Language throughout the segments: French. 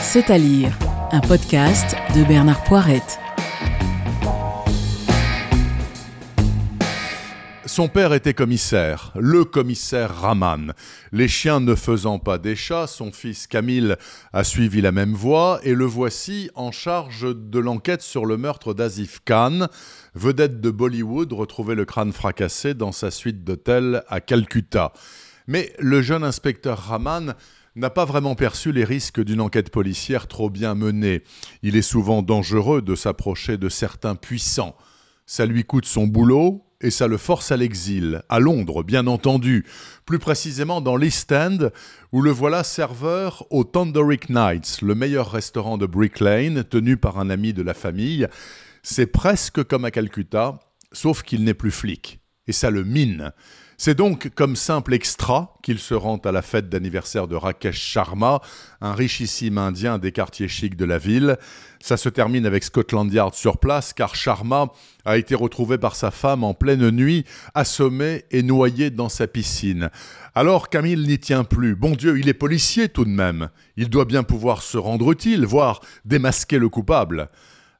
C'est à lire, un podcast de Bernard Poirette. Son père était commissaire, le commissaire Rahman. Les chiens ne faisant pas des chats, son fils Camille a suivi la même voie et le voici en charge de l'enquête sur le meurtre d'Asif Khan, vedette de Bollywood retrouvée le crâne fracassé dans sa suite d'hôtel à Calcutta. Mais le jeune inspecteur Rahman n'a pas vraiment perçu les risques d'une enquête policière trop bien menée. Il est souvent dangereux de s'approcher de certains puissants. Ça lui coûte son boulot. Et ça le force à l'exil, à Londres bien entendu, plus précisément dans l'East End, où le voilà serveur au Tandoori Nights, le meilleur restaurant de Brick Lane, tenu par un ami de la famille. C'est presque comme à Calcutta, sauf qu'il n'est plus flic, et ça le mine. C'est donc comme simple extra qu'il se rend à la fête d'anniversaire de Rakesh Sharma, un richissime indien des quartiers chics de la ville. Ça se termine avec Scotland Yard sur place, car Sharma a été retrouvé par sa femme en pleine nuit, assommé et noyé dans sa piscine. Alors Camille n'y tient plus. Bon Dieu, il est policier tout de même. Il doit bien pouvoir se rendre utile, voire démasquer le coupable.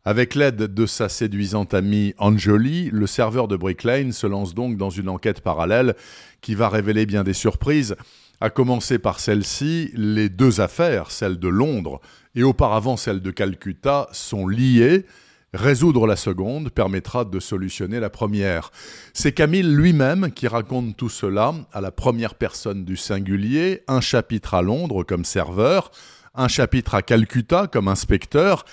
Avec l'aide de sa séduisante amie Anjoli, le serveur de Brick Lane se lance donc dans une enquête parallèle qui va révéler bien des surprises, à commencer par celle-ci. Les deux affaires, celle de Londres et auparavant celle de Calcutta, sont liées. Résoudre la seconde permettra de solutionner la première. C'est Camille lui-même qui raconte tout cela à la première personne du singulier, un chapitre à Londres comme serveur, un chapitre à Calcutta comme inspecteur.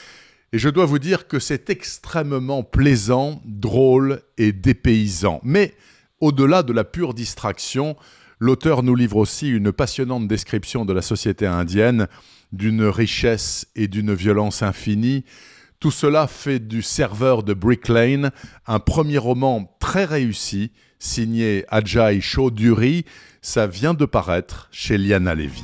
Et je dois vous dire que c'est extrêmement plaisant, drôle et dépaysant. Mais au-delà de la pure distraction, l'auteur nous livre aussi une passionnante description de la société indienne, d'une richesse et d'une violence infinies. Tout cela fait du serveur de Brick Lane un premier roman très réussi, signé Ajay Chaudhuri. Ça vient de paraître chez Liana Levi.